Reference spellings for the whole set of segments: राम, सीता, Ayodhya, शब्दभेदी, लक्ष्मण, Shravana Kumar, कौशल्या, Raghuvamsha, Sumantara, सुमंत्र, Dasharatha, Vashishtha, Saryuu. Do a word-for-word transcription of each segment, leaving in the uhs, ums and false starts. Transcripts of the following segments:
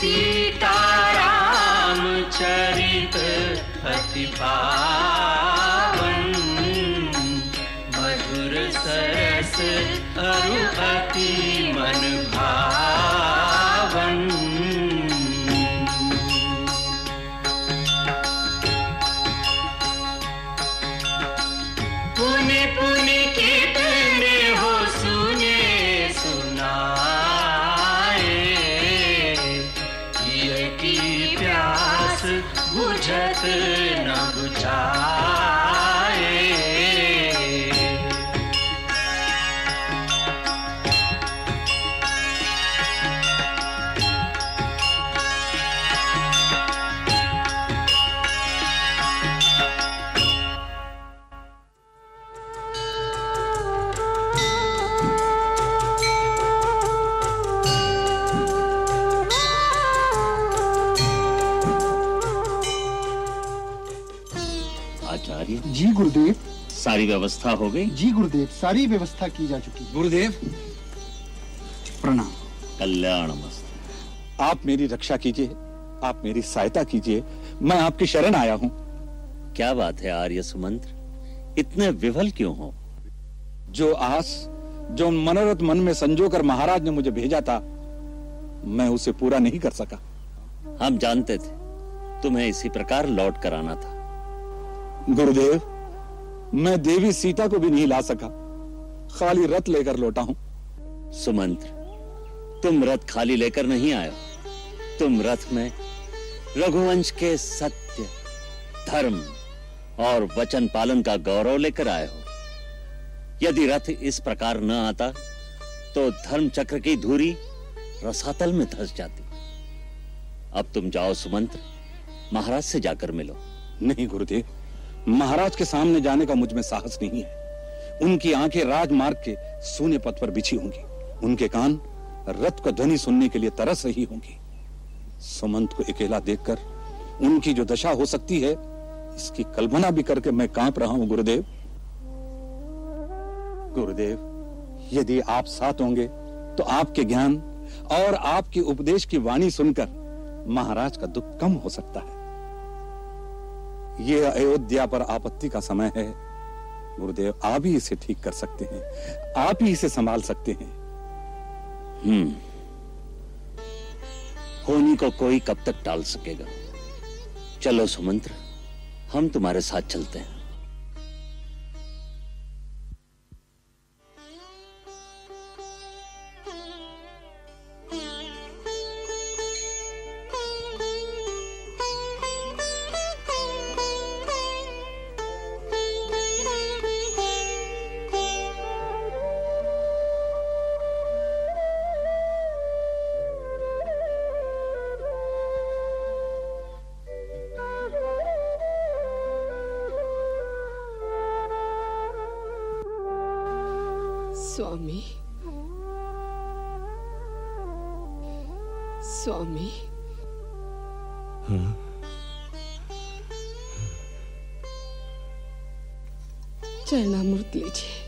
सीता राम चरित अति पावन, मधुर सरस अरु अति मन भावन। पुनि पुनि कितने हो सुने सुना, बुझत न बुझाए। जी गुरुदेव, सारी व्यवस्था हो गई। जी गुरुदेव, सारी व्यवस्था की जा चुकी। गुरुदेव प्रणाम। कल्याणमस्तु। आप मेरी रक्षा कीजिए, आप मेरी सहायता कीजिए, मैं आपकी शरण आया हूँ। क्या बात है आर्य सुमंत्र, इतने विवल क्यों हो? जो आस, जो मनोरथ मन में संजोकर महाराज ने मुझे भेजा था, मैं उसे पूरा नहीं कर सका। हम जानते थे तुम्हें इसी प्रकार लौट कर आना था। गुरुदेव, मैं देवी सीता को भी नहीं ला सका, खाली रथ लेकर लौटा हूँ। सुमंत्र, तुम रथ खाली लेकर नहीं आए, तुम रथ में रघुवंश के सत्य, धर्म और वचन पालन का गौरव लेकर आए हो। यदि रथ इस प्रकार न आता तो धर्म चक्र की धूरी रसातल में धंस जाती। अब तुम जाओ सुमंत्र, महाराज से जाकर मिलो। नहीं गुरुदेव, महाराज के सामने जाने का मुझ में साहस नहीं है। उनकी आंखें राजमार्ग के सूने पथ पर बिछी होंगी, उनके कान रथ का ध्वनि सुनने के लिए तरस रही होंगी। सुमंत को अकेला देखकर उनकी जो दशा हो सकती है, इसकी कल्पना भी करके मैं कांप रहा हूं। गुरुदेव गुरुदेव यदि आप साथ होंगे तो आपके ज्ञान और आपके उपदेश की वाणी सुनकर महाराज का दुख कम हो सकता है। ये अयोध्या पर आपत्ति का समय है गुरुदेव, आप ही इसे ठीक कर सकते हैं, आप ही इसे संभाल सकते हैं। हम्म, होनी को कोई कब तक टाल सकेगा। चलो सुमंत्र, हम तुम्हारे साथ चलते हैं। स्वामी स्वामी हाँ? चरणामृत लीजिए।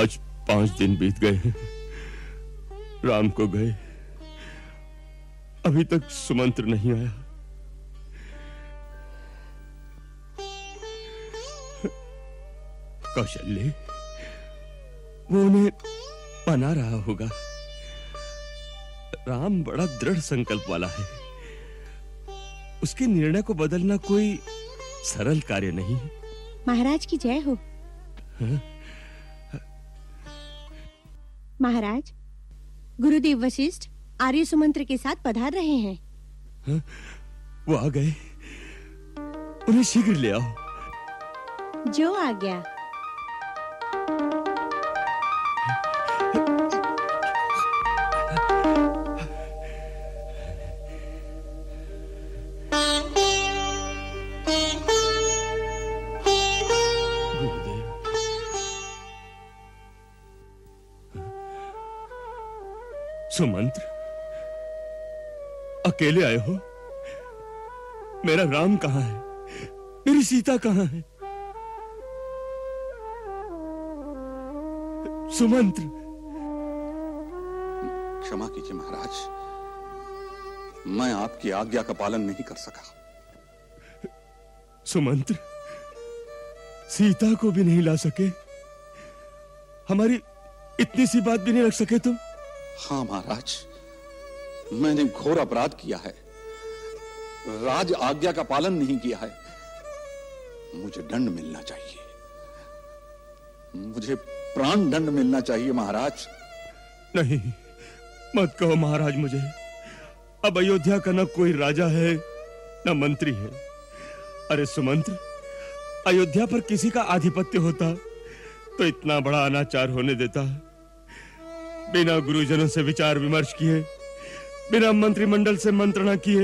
आज पांच दिन बीत गए हैं, राम को गए, अभी तक सुमंत्र नहीं आया। कौशल्य, वो उन्हें मना रहा होगा। राम बड़ा दृढ़ संकल्प वाला है, उसके निर्णय को बदलना कोई सरल कार्य नहीं। महाराज की जय हो। हाँ? महाराज, गुरुदेव वशिष्ठ आर्य सुमंत्र के साथ पधार रहे हैं। हाँ, वो आ गए, उन्हें शीघ्र ले आओ। जो आ गया। सुमंत्र, अकेले आए हो? मेरा राम कहाँ है? मेरी सीता कहाँ है? सुमंत्र! क्षमा कीजिए महाराज, मैं आपकी आज्ञा का पालन नहीं कर सका। सुमंत्र, सीता को भी नहीं ला सके, हमारी इतनी सी बात भी नहीं रख सके तुम? हाँ महाराज, मैंने घोर अपराध किया है, राज आज्ञा का पालन नहीं किया है। मुझे दंड मिलना चाहिए, मुझे प्राण दंड मिलना चाहिए महाराज। नहीं, मत कहो महाराज मुझे। अब अयोध्या का न कोई राजा है न मंत्री है। अरे सुमंत्र, अयोध्या पर किसी का आधिपत्य होता तो इतना बड़ा अनाचार होने देता? बिना गुरुजनों से विचार विमर्श किए, बिना मंत्रिमंडल से मंत्रणा किए,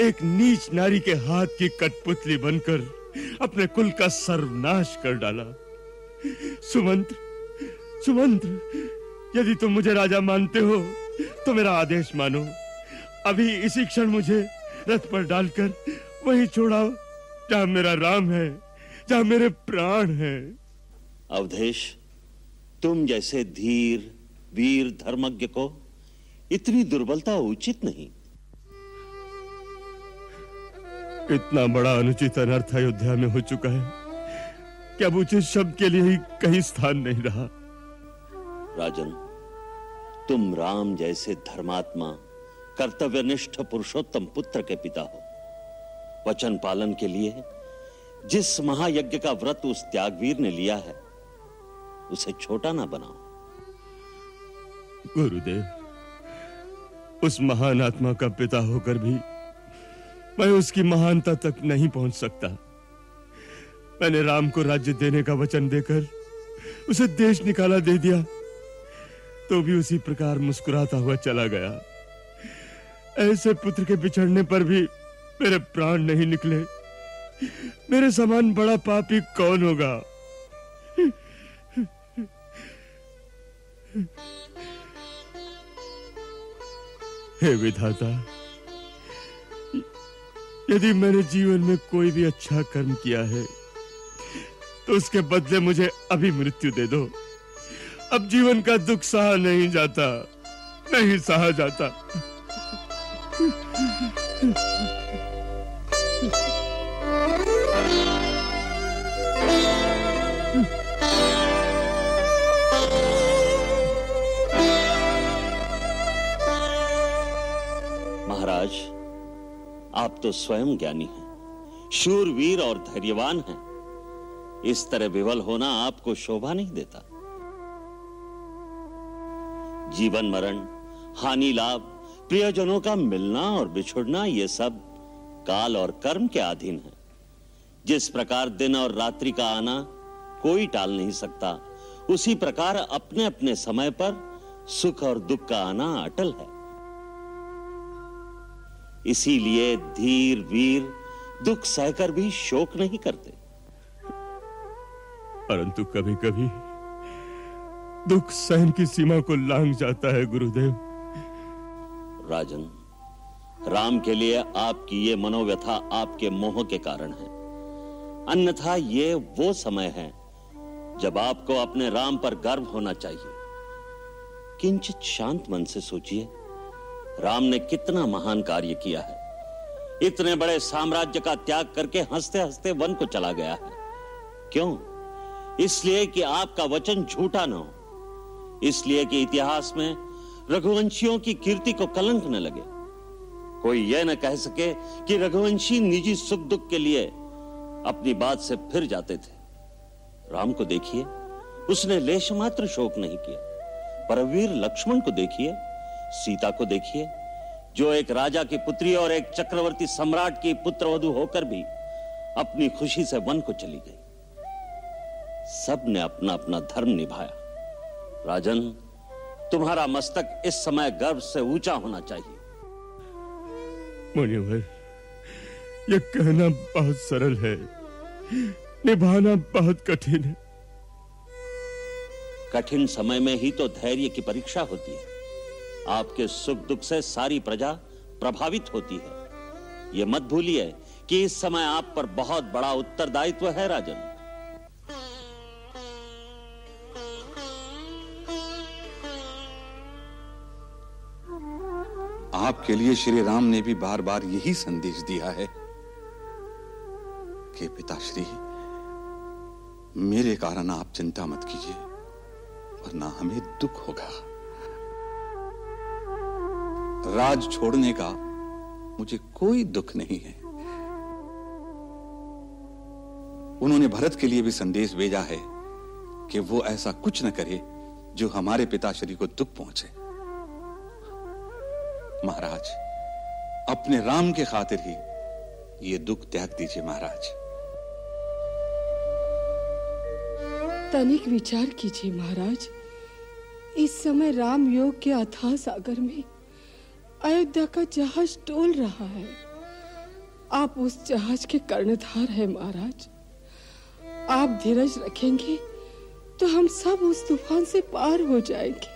एक नीच नारी के हाथ की कठपुतली बनकर अपने कुल का सर्वनाश कर डाला। सुमंत्र, सुमंत्र, यदि तुम मुझे राजा मानते हो तो मेरा आदेश मानो, अभी इसी क्षण मुझे रथ पर डालकर वहीं छोड़ाओ जहां मेरा राम है, जहां मेरे प्राण है। अवधेश, तुम जैसे धीर वीर धर्मज्ञ को इतनी दुर्बलता उचित नहीं। इतना बड़ा अनुचित अनर्थ अयोध्या में हो चुका है, क्या उचित शब्द के लिए ही कहीं स्थान नहीं रहा। राजन, तुम राम जैसे धर्मात्मा कर्तव्यनिष्ठ पुरुषोत्तम पुत्र के पिता हो। वचन पालन के लिए जिस महायज्ञ का व्रत उस त्यागवीर ने लिया है, उसे छोटा ना बनाओ। गुरुदेव, उस महान आत्मा का पिता होकर भी मैं उसकी महानता तक नहीं पहुंच सकता। मैंने राम को राज्य देने का वचन देकर उसे देश निकाला दे दिया, तो भी उसी प्रकार मुस्कुराता हुआ चला गया। ऐसे पुत्र के बिछड़ने पर भी मेरे प्राण नहीं निकले। मेरे समान बड़ा पापी कौन होगा? हे विधाता, यदि मैंने जीवन में कोई भी अच्छा कर्म किया है तो उसके बदले मुझे अभी मृत्यु दे दो। अब जीवन का दुख सहा नहीं जाता, नहीं सहा जाता। महाराज, आप तो स्वयं ज्ञानी हैं, शूरवीर और धैर्यवान हैं। इस तरह विवल होना आपको शोभा नहीं देता। जीवन मरण, हानि लाभ, प्रियजनों का मिलना और बिछुड़ना, ये सब काल और कर्म के अधीन है। जिस प्रकार दिन और रात्रि का आना कोई टाल नहीं सकता, उसी प्रकार अपने अपने समय पर सुख और दुख का आना अटल है। इसीलिए धीर वीर दुख सहकर भी शोक नहीं करते, परंतु कभी कभी दुख सहन की सीमा को लांघ जाता है। गुरुदेव, राजन, राम के लिए आपकी ये मनोव्यथा आपके मोह के कारण है, अन्यथा ये वो समय है जब आपको अपने राम पर गर्व होना चाहिए। किंचित शांत मन से सोचिए, राम ने कितना महान कार्य किया है, इतने बड़े साम्राज्य का त्याग करके हंसते हंसते वन को चला गया है। क्यों? इसलिए कि आपका वचन झूठा न हो, इसलिए कि इतिहास में रघुवंशियों की कीर्ति को कलंक न लगे, कोई यह न कह सके कि रघुवंशी निजी सुख दुख के लिए अपनी बात से फिर जाते थे। राम को देखिए, उसने लेशमात्र शोक नहीं किया। परवीर लक्ष्मण को देखिए, सीता को देखिए, जो एक राजा की पुत्री और एक चक्रवर्ती सम्राट की पुत्रवधू होकर भी अपनी खुशी से वन को चली गई। सब ने अपना अपना धर्म निभाया। राजन, तुम्हारा मस्तक इस समय गर्व से ऊंचा होना चाहिए। मुनिवर, यह कहना बहुत सरल है, निभाना बहुत कठिन है। कठिन समय में ही तो धैर्य की परीक्षा होती है। आपके सुख दुख से सारी प्रजा प्रभावित होती है। यह मत भूलिए कि इस समय आप पर बहुत बड़ा उत्तरदायित्व है। राजन, आपके लिए श्री राम ने भी बार बार यही संदेश दिया है कि पिताश्री, मेरे कारण आप चिंता मत कीजिए, वरना हमें दुख होगा। राज छोड़ने का मुझे कोई दुख नहीं है। उन्होंने भरत के लिए भी संदेश भेजा है कि वो ऐसा कुछ न करे जो हमारे पिताश्री को दुख पहुंचे। महाराज, अपने राम के खातिर ही ये दुख त्याग दीजिए। महाराज, तनिक विचार कीजिए महाराज, इस समय राम योग के अथाह सागर में अयोध्या का जहाज डोल रहा है। आप उस जहाज के कर्णधार हैं महाराज, आप धीरज रखेंगे तो हम सब उस तूफान से पार हो जाएंगे,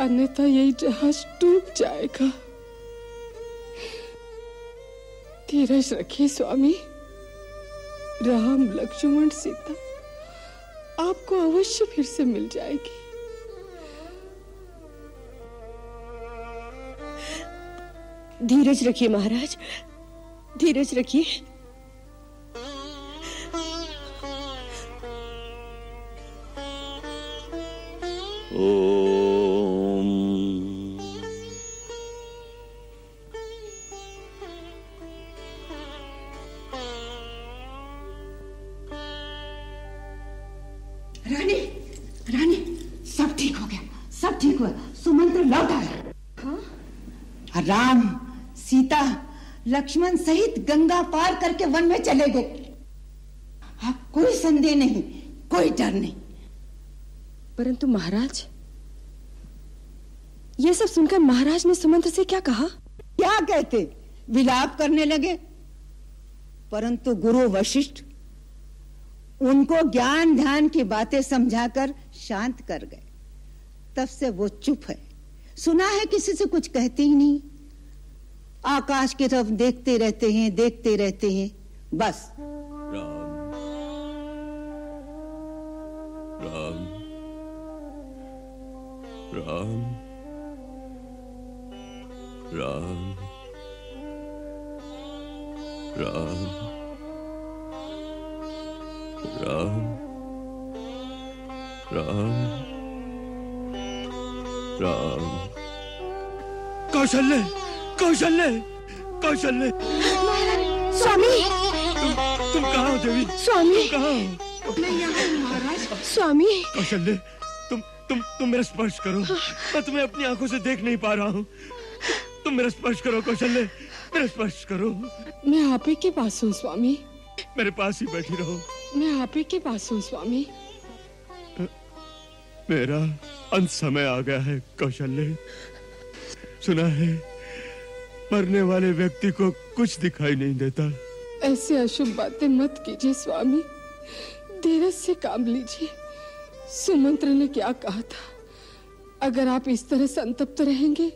अन्यथा यही जहाज डूब जाएगा। धीरज रखिए स्वामी, राम, लक्ष्मण, सीता आपको अवश्य फिर से मिल जाएगी। धीरज रखिए महाराज, धीरज रखिए। ओम रानी, रानी, सब ठीक हो गया, सब ठीक हुआ। सुमंत्र लौट आया। राम, सीता, लक्ष्मण सहित गंगा पार करके वन में चले गए। अब कोई संदेह नहीं, कोई डर नहीं। परंतु महाराज, ये सब सुनकर महाराज ने सुमंत्र से क्या कहा? क्या कहते, विलाप करने लगे। परंतु गुरु वशिष्ठ उनको ज्ञान ध्यान की बातें समझाकर शांत कर गए। तब से वो चुप है, सुना है किसी से कुछ कहते ही नहीं। आकाश की तरफ देखते रहते हैं, देखते रहते हैं, बस। राम, राम, राम, राम, राम, राम, राम, राम। कौशल्य, कौशल्य, कौशल्य। स्वामी, तुम तुम कहाँ हो देवी? स्वामी, कहाँ हो? मैं यहाँ हूँ महाराज। स्वामी, कौशल्य, तुम तुम तुम मेरा स्पर्श करो, मैं तुम्हें अपनी आंखों से देख नहीं पा रहा हूँ। तुम मेरा स्पर्श करो कौशल्य, मेरा स्पर्श करो। मैं आप ही के पास हूँ स्वामी, मेरे पास ही बैठी रहो। मैं आप ही के पास हूँ स्वामी। मेरा अंत समय आ गया है कौशल्य। सुना है मरने वाले व्यक्ति को कुछ दिखाई नहीं देता। ऐसी अशुभ बातें मत कीजिए स्वामी, धीरज से काम लीजिए। सुमंत्र ने क्या कहा था, अगर आप इस तरह संतप्त रहेंगे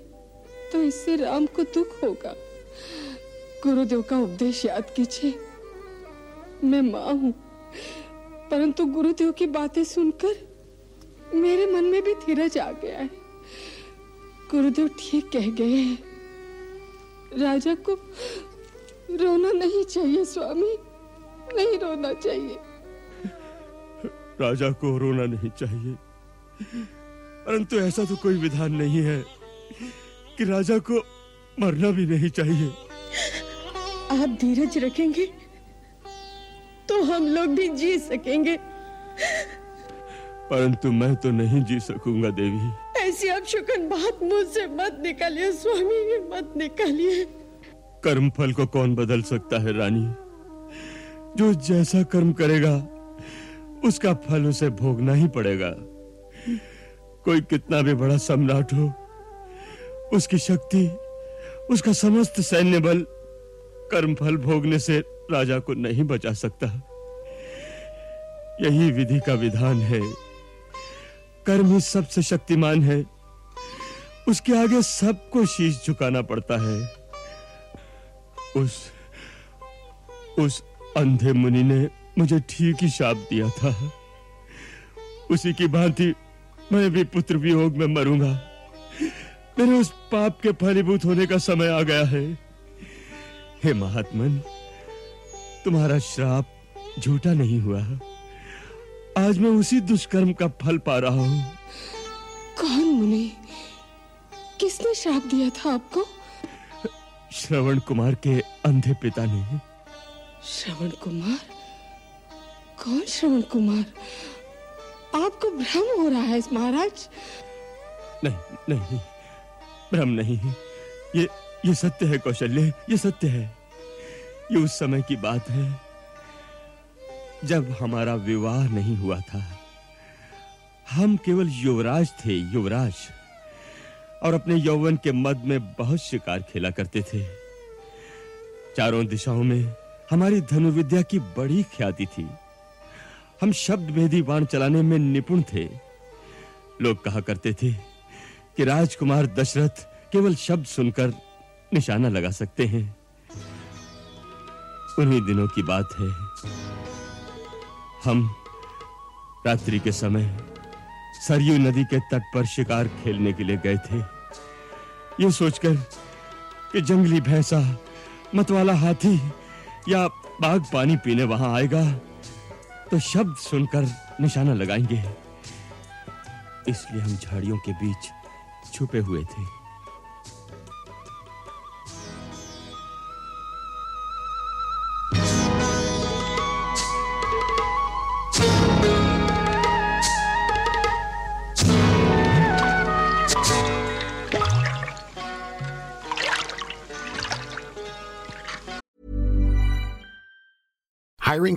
तो इससे राम को दुख होगा। गुरुदेव का उपदेश याद कीजिए। मैं माँ हूँ, परंतु गुरुदेव की बातें सुनकर मेरे मन में भी धीरज आ गया है। गुरुदेव ठीक कह गए हैं, राजा को रोना नहीं चाहिए स्वामी, नहीं रोना चाहिए। राजा को रोना नहीं चाहिए, परंतु ऐसा तो कोई विधान नहीं है कि राजा को मरना भी नहीं चाहिए। आप धीरज रखेंगे तो हम लोग भी जी सकेंगे। परंतु मैं तो नहीं जी सकूंगा देवी। ऐसी आप शुकन बात मुझसे मत निकालिए स्वामी, ये मत निकालिए। कर्म फल को कौन बदल सकता है रानी, जो जैसा कर्म करेगा उसका फल उसे भोगना ही पड़ेगा। कोई कितना भी बड़ा सम्राट हो, उसकी शक्ति, उसका समस्त सैन्य बल कर्म फल भोगने से राजा को नहीं बचा सकता। यही विधि का विधान है, कर्म ही सबसे शक्तिमान है, उसके आगे सबको शीश झुकाना पड़ता है। उस उस अंधे मुनि ने मुझे ठीक ही शाप दिया था, उसी की भांति मैं भी पुत्र वियोग में मरूंगा। मेरे उस पाप के फलीभूत होने का समय आ गया है। हे महात्मन, तुम्हारा श्राप झूठा नहीं हुआ, आज मैं उसी दुष्कर्म का फल पा रहा हूँ। कौन मुनि, किसने श्राप दिया था आपको? श्रवण कुमार के अंधे पिता ने। श्रवण कुमार? कौन श्रवण कुमार? आपको भ्रम हो रहा है महाराज। नहीं नहीं, भ्रम नहीं, ये ये सत्य है कौशल्य, ये सत्य है। ये उस समय की बात है जब हमारा विवाह नहीं हुआ था। हम केवल युवराज थे, युवराज, और अपने यौवन के मद में बहुत शिकार खेला करते थे। चारों दिशाओं में हमारी धनुर्विद्या की बड़ी ख्याति थी, हम शब्द भेदी बाण चलाने में निपुण थे। लोग कहा करते थे कि राजकुमार दशरथ केवल शब्द सुनकर निशाना लगा सकते हैं। उन्हीं दिनों की बात है, हम रात्रि के समय सरयू नदी के तट पर शिकार खेलने के लिए गए थे, ये सोचकर कि जंगली भैंसा, मतवाला हाथी या बाघ पानी पीने वहां आएगा तो शब्द सुनकर निशाना लगाएंगे। इसलिए हम झाड़ियों के बीच छुपे हुए थे। Hiring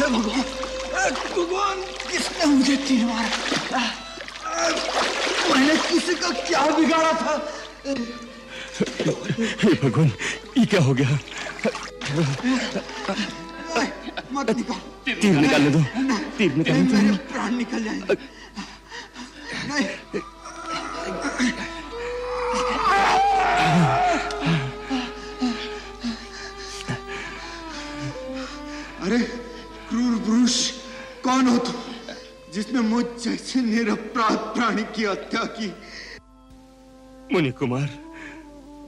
भगवान, भगवान, किसने मुझे तीन मारा? मैंने किसी का क्या बिगाड़ा था? हे भगवान, ये क्या हो गया? मत निकाल, तीर निकालने दो, तीर निकालने दो, मेरे प्राण निकल जाएंगे। नहीं, अरे क्रूर पुरुष, कौन हो तुम जिसने मुझ जैसे निरपराध प्राणी की हत्या की? मुनि कुमार,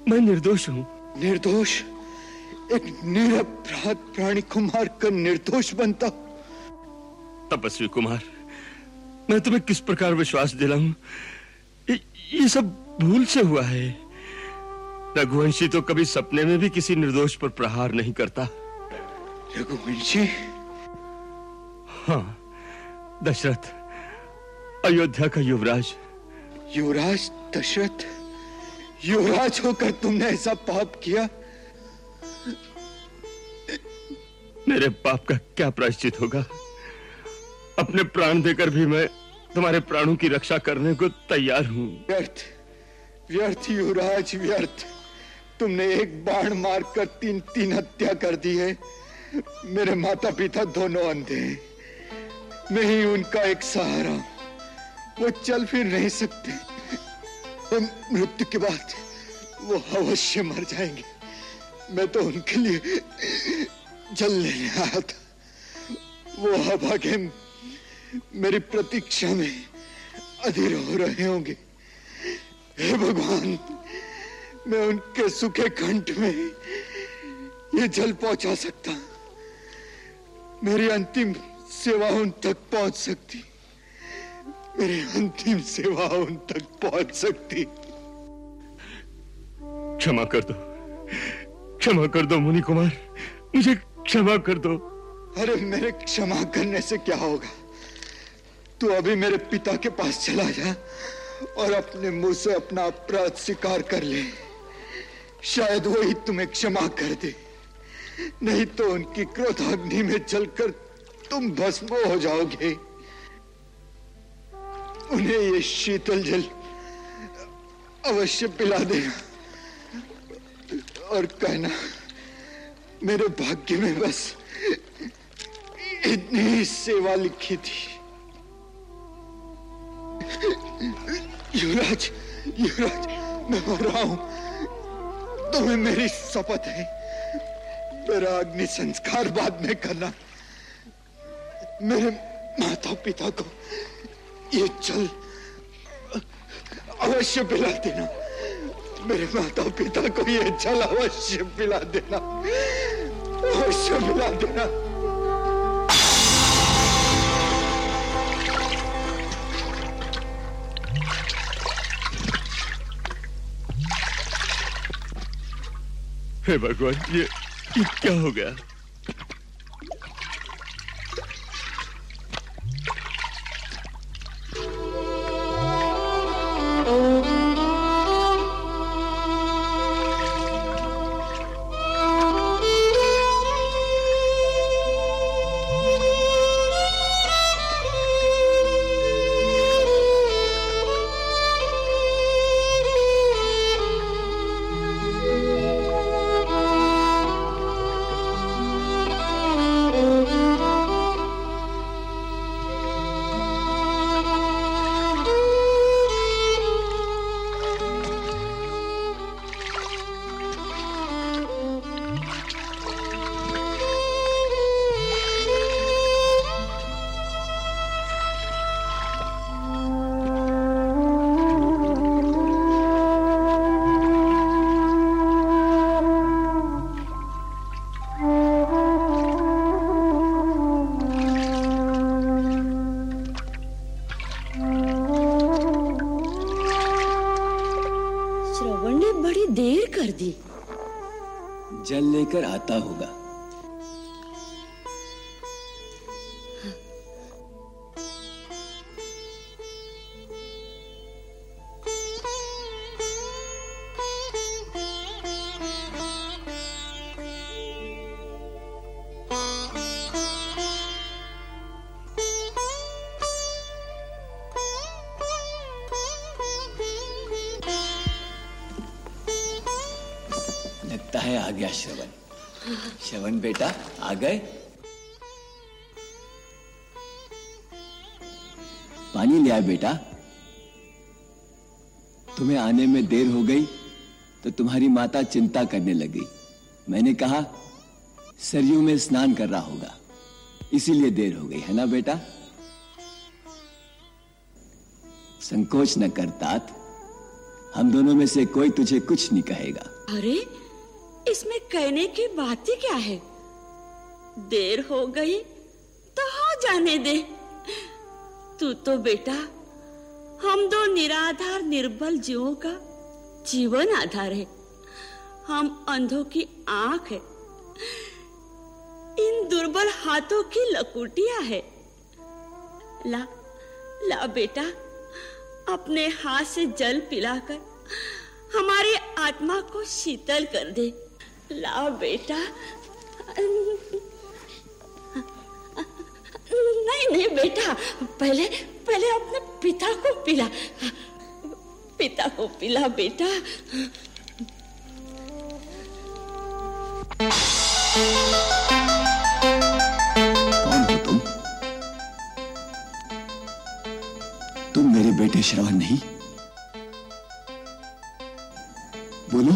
मैं निर्दोष हूँ। निर्दोष? एक निरपराध प्राणी को मारकर निर्दोष बनता? तपस्वी कुमार, मैं तुम्हें किस प्रकार विश्वास दिलाऊं? ये सब भूल से हुआ है। रघुवंशी तो कभी सपने में भी किसी निर्दोष पर प्रहार नहीं करता। रघुवंशी? हाँ, दशरथ, अयोध्या का युवराज। युवराज दशरथ? युवराज होकर तुमने ऐसा पाप किया? मेरे पाप का क्या प्रायश्चित होगा? अपने प्राण देकर भी मैं तुम्हारे प्राणों की रक्षा करने को तैयार हूँ। व्यर्थ, व्यर्थ युवराज, व्यर्थ। तुमने एक बाण मारकर तीन तीन हत्या कर दी है। मेरे माता पिता दोनों अंधे हैं, मैं ही उनका एक सहारा हूँ। वो चल फिर नहीं सकते, तो मृत्यु के बाद वो अवश्य मर जाएंगे। मैं तो उनके लिए जल लेने आया था। वो अभागे मेरी प्रतीक्षा में अधीर हो रहे होंगे। हे भगवान, मैं उनके सूखे कंठ में ये जल पहुंचा सकता, मेरी अंतिम सेवा उन तक पहुंच सकती, मेरी अंतिम सेवा उन तक पहुंच सकती। क्षमा कर दो, क्षमा कर दो मुनि कुमार, मुझे क्षमा कर दो। अरे मेरे क्षमा करने से क्या होगा? तू अभी मेरे पिता के पास चला जा और अपने मुंह से अपना अपराध स्वीकार कर ले, शायद वो ही तुम्हें क्षमा कर दे। नहीं तो उनकी क्रोधाग्नि में जलकर तुम भस्म हो जाओगे। उन्हें ये शीतल जल अवश्य पिला देना और कहना, मेरे भाग्य में बस इतनी ही सेवा लिखी थी। युवराज, युवराज, मैं मर रहा हूं, तुम्हें मेरी शपथ है। मेरा अग्नि संस्कार बाद में करना, मेरे माता पिता को ये जल अवश्य पिला देना, मेरे माता पिता को ये जल अवश्य पिला देना, अवश्य पिला देना। हे भगवान, ये, ये क्या हो गया? जल लेकर आता होगा। लगता है आ गया श्रवण। श्रवण बेटा आ गए? पानी ले आ बेटा। तुम्हें आने में देर हो गई तो तुम्हारी माता चिंता करने लगी। मैंने कहा सरयू में स्नान कर रहा होगा, इसीलिए देर हो गई है ना बेटा। संकोच न कर तात, हम दोनों में से कोई तुझे कुछ नहीं कहेगा। अरे इसमें कहने की बात ही क्या है, देर हो गई तो हो जाने दे। तू तो बेटा हम दो निराधार निर्बल जीवों का जीवन आधार है। हम अंधों की आंख है, इन दुर्बल हाथों की लकुटिया है। ला ला बेटा अपने हाथ से जल पिलाकर हमारी आत्मा को शीतल कर दे। ला बेटा। नहीं नहीं बेटा, पहले पहले अपने पिता को पिला, पिता को पिला बेटा। कौन हो तुम? तुम मेरे बेटे श्रवण नहीं? बोलो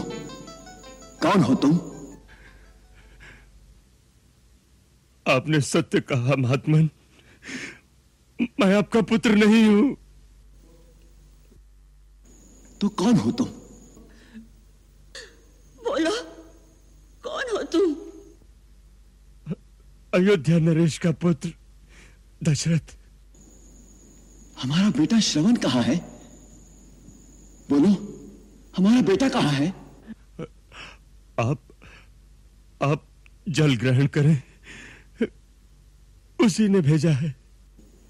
कौन हो तुम? आपने सत्य कहा महात्मन, मैं आपका पुत्र नहीं हूं। तो कौन हो तुम? बोलो कौन हो तुम? अयोध्या नरेश का पुत्र दशरथ। हमारा बेटा श्रवण कहाँ है? बोलो हमारा बेटा कहाँ है? आप आप जल ग्रहण करें, उसी ने भेजा है।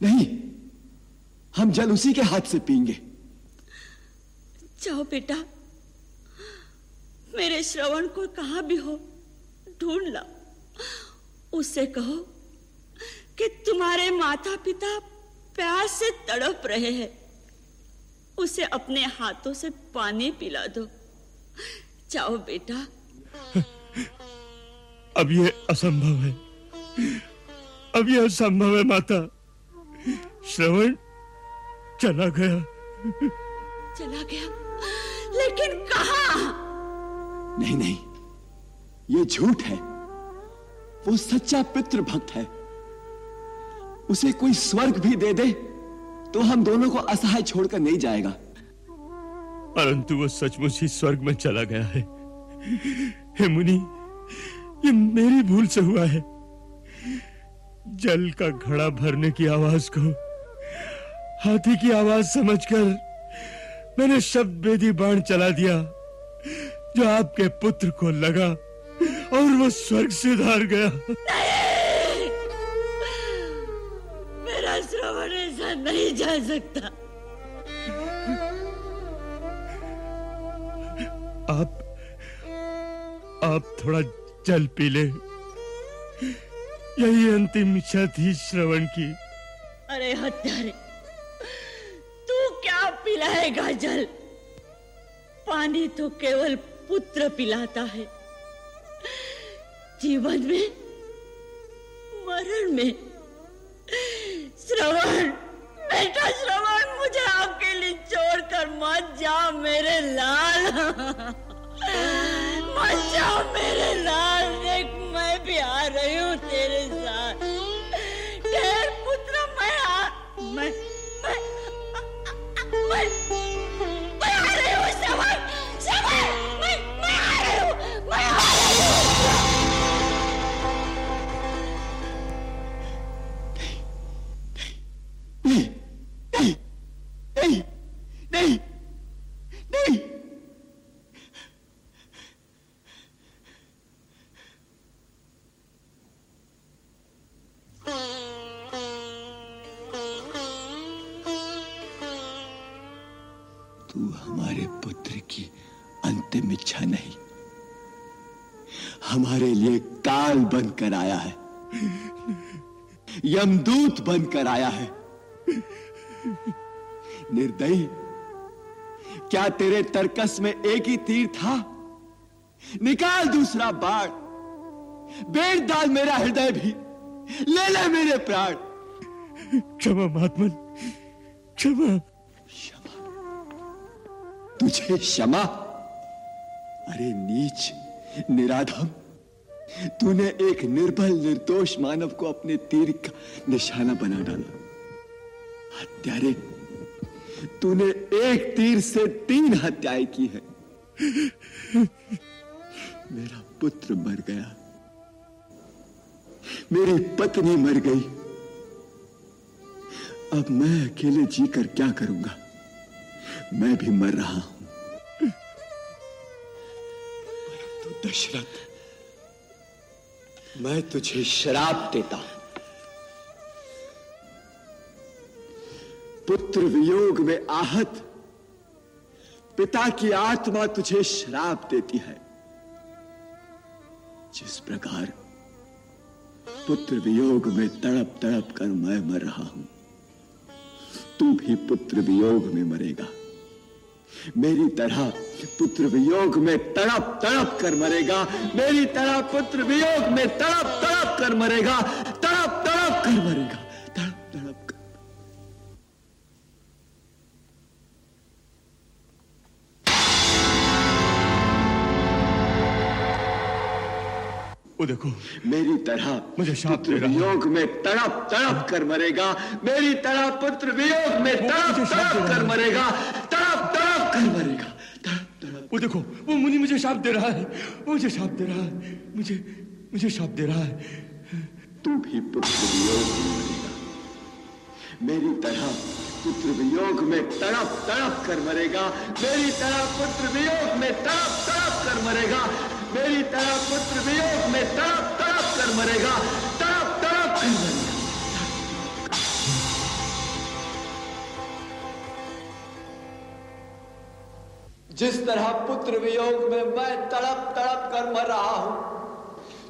नहीं, हम जल उसी के हाथ से पीएंगे। जाओ बेटा मेरे श्रवण को कहाँ भी हो ढूंढ ला, उसे कहो कि तुम्हारे माता पिता प्यास से तड़प रहे हैं, उसे अपने हाथों से पानी पिला दो। जाओ बेटा। अब ये असंभव है, अब यह संभव है माता। श्रवण चला गया। चला गया लेकिन कहाँ? नहीं नहीं ये झूठ है, वो सच्चा पितृ भक्त है। उसे कोई स्वर्ग भी दे दे तो हम दोनों को असहाय छोड़कर नहीं जाएगा। परंतु वो सचमुच ही स्वर्ग में चला गया है। हे मुनि ये मेरी भूल से हुआ है। जल का घड़ा भरने की आवाज को हाथी की आवाज समझकर मैंने शब्द भेदी बाण चला दिया जो आपके पुत्र को लगा और वो स्वर्ग से धार गया। नहीं! मेरा श्रवण ऐसा नहीं जा सकता। आप आप थोड़ा जल पी ले, यही अंतिम इच्छा थी श्रवण की। अरे हत्यारे तू क्या पिलाएगा जल? पानी तो केवल पुत्र पिलाता है। जीवन में मरण में श्रवण बेटा, श्रवण मुझे अकेली छोड़कर मत जा मेरे लाल। मत जा मेरे लाल, देख मैं भी आ रही हूँ तेरे साथ। तेरे पुत्र मैं आ मैं मैं मैं मैं आ रही हूँ श्रवण, श्रवण मैं मैं आ रही हूँ, मैं आ रही हूँ। नहीं नहीं नहीं नहीं नहीं तू हमारे पुत्र की अंतिम इच्छा नहीं, हमारे लिए काल बनकर आया है, यमदूत बनकर आया है। निर्दयी, क्या तेरे तर्कस में एक ही तीर था निकाल दूसरा बाढ़, बेड़ डाल मेरा हृदय भी, ले ले मेरे प्राण। क्षमा महात्मन, क्षमा। क्षमा तुझे क्षमा? अरे नीच निराधम, तूने एक निर्बल निर्दोष मानव को अपने तीर का निशाना बना डाला। हत्यारे, तूने एक तीर से तीन हत्याएं की है। मेरा पुत्र मर गया, मेरी पत्नी मर गई, अब मैं अकेले जीकर क्या करूंगा? मैं भी मर रहा हूं। परंतु दशरथ, मैं तुझे श्राप देता हूं, पुत्र वियोग में आहत पिता की आत्मा तुझे श्राप देती है। जिस प्रकार पुत्र वियोग में तड़प तड़प कर मैं मर रहा हूं, तू भी पुत्र वियोग में मरेगा। मेरी तरह पुत्र वियोग में तड़प तड़प कर मरेगा, मेरी तरह पुत्र वियोग में तड़प तड़प कर मरेगा, तड़प तड़प कर मरेगा, तड़प तड़प कर। ओ देखो, मेरी तरह मुझे शाप दे रहा है। वियोग में तड़प तड़प कर मरेगा, मेरी तरह पुत्र वियोग में तड़प तड़प कर मरेगा, तड़प तड़प कर मरेगा, तड़प तड़प। ओ देखो, वो मुनि मुझे शाप दे रहा है, मुझे शाप दे रहा है, मुझे मुझे शाप दे रहा है। तू भी पुत्र वियोग में मरेगा, मेरी तरह पुत्र वियोग में तड़प तड़प कर मरेगा, मेरी तरह पुत्र वियोग में तड़प तड़प कर मरेगा, मेरी तरह पुत्र वियोग में तड़प तड़प कर मरेगा, तड़प तड़प कर मरेगा। जिस तरह पुत्र वियोग में मैं तड़प तड़प कर मर रहा हूं,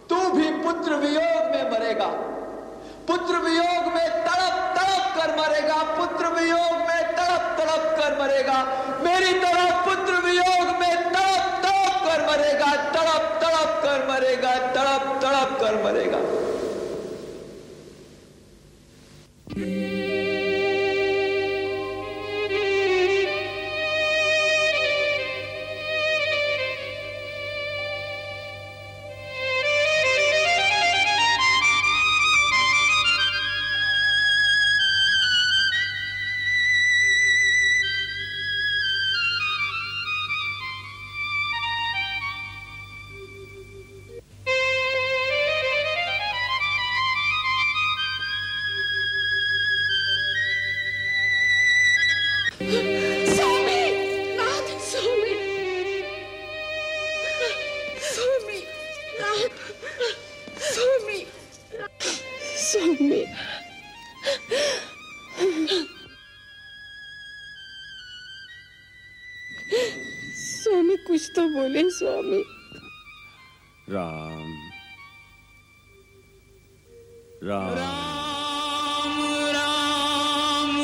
तू भी पुत्र वियोग में मरेगा, पुत्र वियोग में तड़प तड़प कर मरेगा, पुत्र वियोग में तड़प तड़प कर मरेगा, मेरी तरह पुत्र वियोग में तड़प तड़प कर मरेगा, तड़प तड़प कर मरेगा, तड़प तड़प कर मरेगा। स्वामी राम राम राम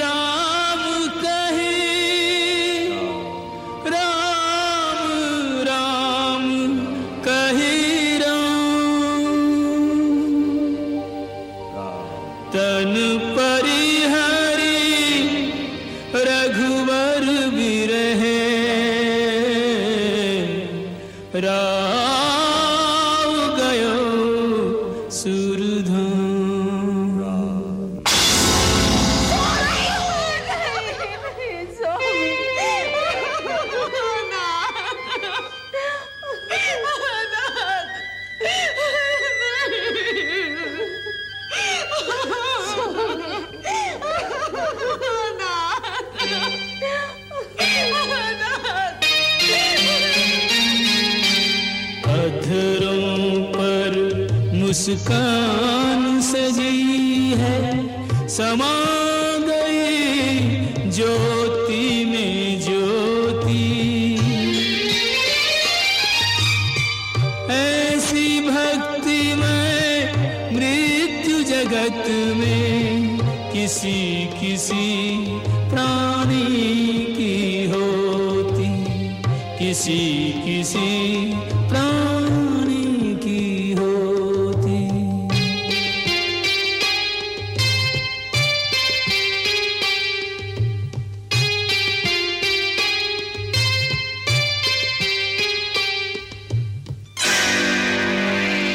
राम कहे, राम कहे, राम राम कहे राम, तन परिहरी रघुवर बिरहे, राव गयो सुरधाम। मुस्कान सजी है, समा गई ज्योति में ज्योति, ऐसी भक्ति में मृत्यु जगत में किसी किसी प्राणी की होती, किसी किसी प्राणी की होती।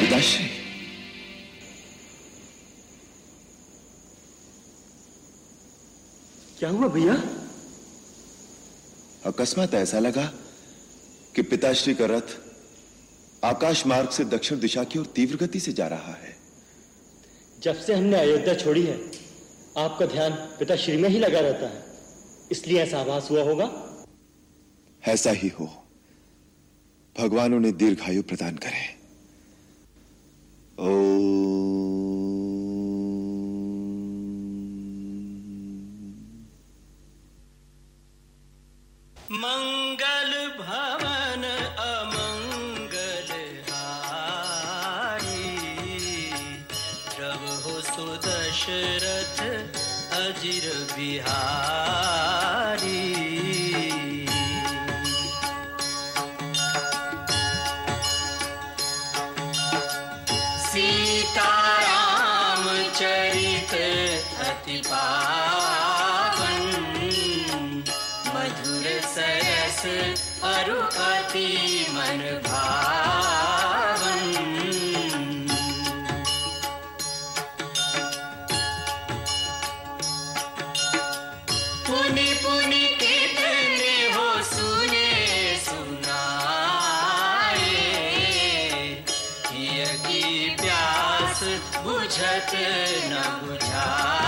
उदासी क्या हुआ भैया? अकस्मात ऐसा लगा कि पिताश्री का रथ आकाश मार्ग से दक्षिण दिशा की ओर तीव्र गति से जा रहा है। जब से हमने अयोध्या छोड़ी है आपका ध्यान पिताश्री में ही लगा रहता है, इसलिए ऐसा आभास हुआ होगा। ऐसा ही हो, भगवान उन्हें दीर्घायु प्रदान करे। ओ मंगल भवन अमंगल हारी, प्रभु सो दशरथ अजिर बिहारी। सीता राम चरित अति अरु अति मन भावन। पुनि पुनि कितने हो सुने सुनाए, किया की प्यास बुझत न बुझाए।